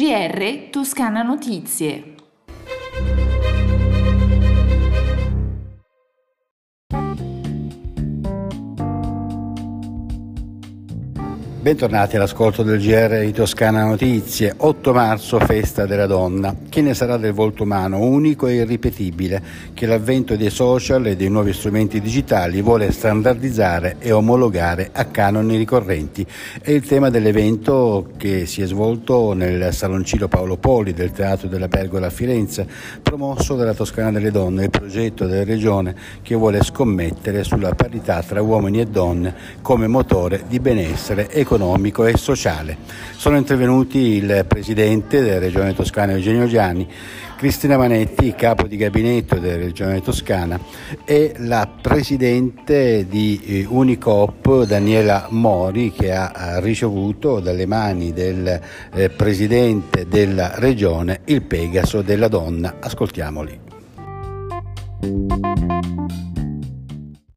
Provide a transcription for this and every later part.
GR Toscana Notizie. Bentornati all'ascolto del GR di Toscana Notizie. 8 marzo, festa della donna. Che ne sarà del volto umano, unico e irripetibile, che l'avvento dei social e dei nuovi strumenti digitali vuole standardizzare e omologare a canoni ricorrenti? È il tema dell'evento che si è svolto nel saloncino Paolo Poli del Teatro della Pergola a Firenze, promosso dalla Toscana delle Donne, il progetto della Regione che vuole scommettere sulla parità tra uomini e donne come motore di benessere economico e sociale. Sono intervenuti il Presidente della Regione Toscana Eugenio Giani, Cristina Manetti, Capo di Gabinetto della Regione Toscana, e la Presidente di Unicoop Daniela Mori, che ha ricevuto dalle mani del Presidente della Regione il Pegaso della donna. Ascoltiamoli.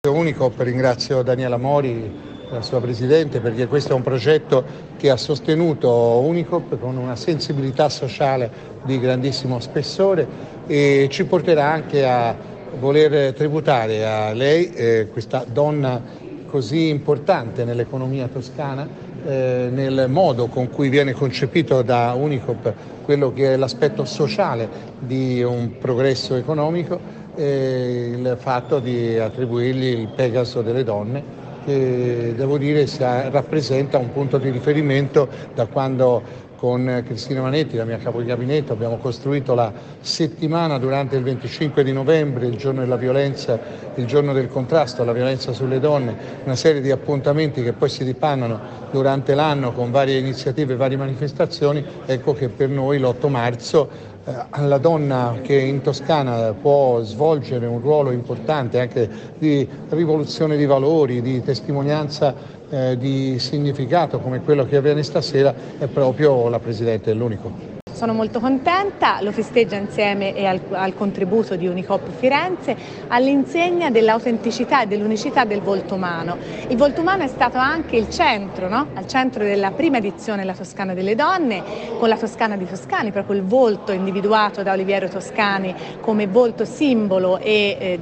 Unicoop, ringrazio Daniela Mori, la sua Presidente, perché questo è un progetto che ha sostenuto Unicoop con una sensibilità sociale di grandissimo spessore e ci porterà anche a voler tributare a lei, questa donna così importante nell'economia toscana, nel modo con cui viene concepito da Unicoop quello che è l'aspetto sociale di un progresso economico, il fatto di attribuirgli il Pegaso delle donne, che devo dire rappresenta un punto di riferimento da quando con Cristina Manetti, la mia capo di gabinetto, abbiamo costruito la settimana durante il 25 di novembre, il giorno della violenza, il giorno del contrasto alla violenza sulle donne, una serie di appuntamenti che poi si dipannano durante l'anno con varie iniziative, varie manifestazioni. Ecco che per noi l'8 marzo alla donna che in Toscana può svolgere un ruolo importante anche di rivoluzione di valori, di testimonianza di significato come quello che avviene stasera, è proprio la Presidente dell'Unico. Sono molto contenta, lo festeggio insieme e al contributo di Unicoop Firenze all'insegna dell'autenticità e dell'unicità del volto umano. Il volto umano è stato anche il centro, no? Al centro della prima edizione della Toscana delle Donne, con la Toscana di Toscani, proprio il volto individuato da Oliviero Toscani come volto simbolo e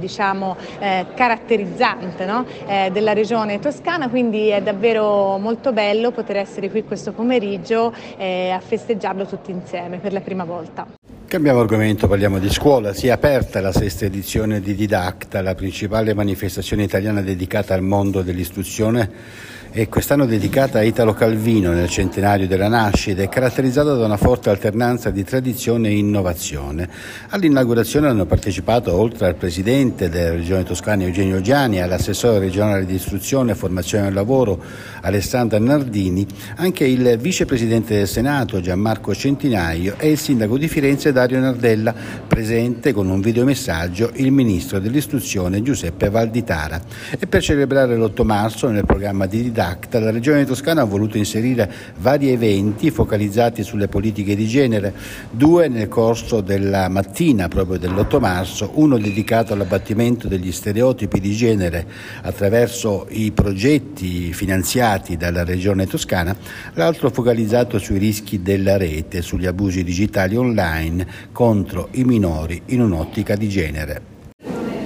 caratterizzante, no? Della regione toscana, quindi è davvero molto bello poter essere qui questo pomeriggio a festeggiarlo tutti insieme per la prima volta. Cambiamo argomento, parliamo di scuola. Si è aperta la 6ª edizione di Didacta, la principale manifestazione italiana dedicata al mondo dell'istruzione, e quest'anno dedicata a Italo Calvino nel centenario della nascita, è caratterizzata da una forte alternanza di tradizione e innovazione. All'inaugurazione hanno partecipato, oltre al Presidente della Regione Toscana Eugenio Giani, all'assessore regionale di istruzione, formazione e lavoro Alessandro Nardini, anche il vicepresidente del Senato Gianmarco Centinaio e il sindaco di Firenze Dario Nardella, presente con un videomessaggio il ministro dell'istruzione Giuseppe Valditara. E per celebrare l'8 marzo nel programma di la Regione Toscana ha voluto inserire vari eventi focalizzati sulle politiche di genere, 2 nel corso della mattina proprio dell'8 marzo, uno dedicato all'abbattimento degli stereotipi di genere attraverso i progetti finanziati dalla Regione Toscana, l'altro focalizzato sui rischi della rete, sugli abusi digitali online contro i minori in un'ottica di genere.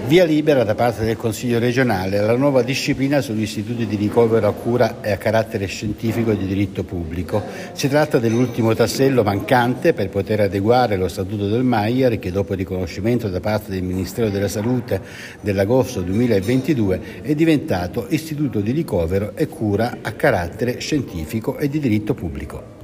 Via libera da parte del Consiglio regionale alla nuova disciplina sugli istituti di ricovero a cura e a carattere scientifico di diritto pubblico. Si tratta dell'ultimo tassello mancante per poter adeguare lo statuto del Meyer, che dopo il riconoscimento da parte del Ministero della Salute dell'agosto 2022 è diventato istituto di ricovero e cura a carattere scientifico e di diritto pubblico.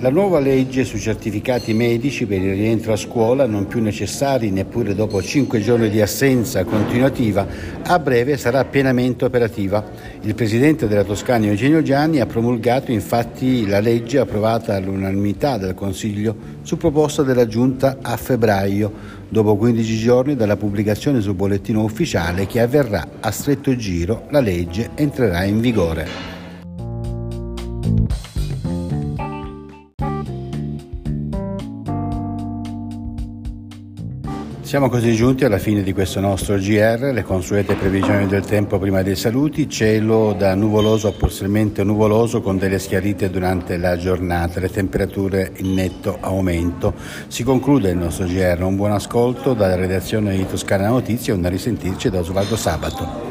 La nuova legge sui certificati medici per il rientro a scuola, non più necessari neppure dopo 5 giorni di assenza continuativa, a breve sarà pienamente operativa. Il Presidente della Toscana Eugenio Giani ha promulgato infatti la legge approvata all'unanimità dal Consiglio su proposta della Giunta a febbraio, dopo 15 giorni dalla pubblicazione sul bollettino ufficiale che avverrà a stretto giro. La legge entrerà in vigore. Siamo così giunti alla fine di questo nostro GR, le consuete previsioni del tempo prima dei saluti, cielo da nuvoloso a parzialmente nuvoloso con delle schiarite durante la giornata, le temperature in netto aumento. Si conclude il nostro GR, un buon ascolto dalla redazione di Toscana Notizie e una risentirci da Osvaldo Sabato.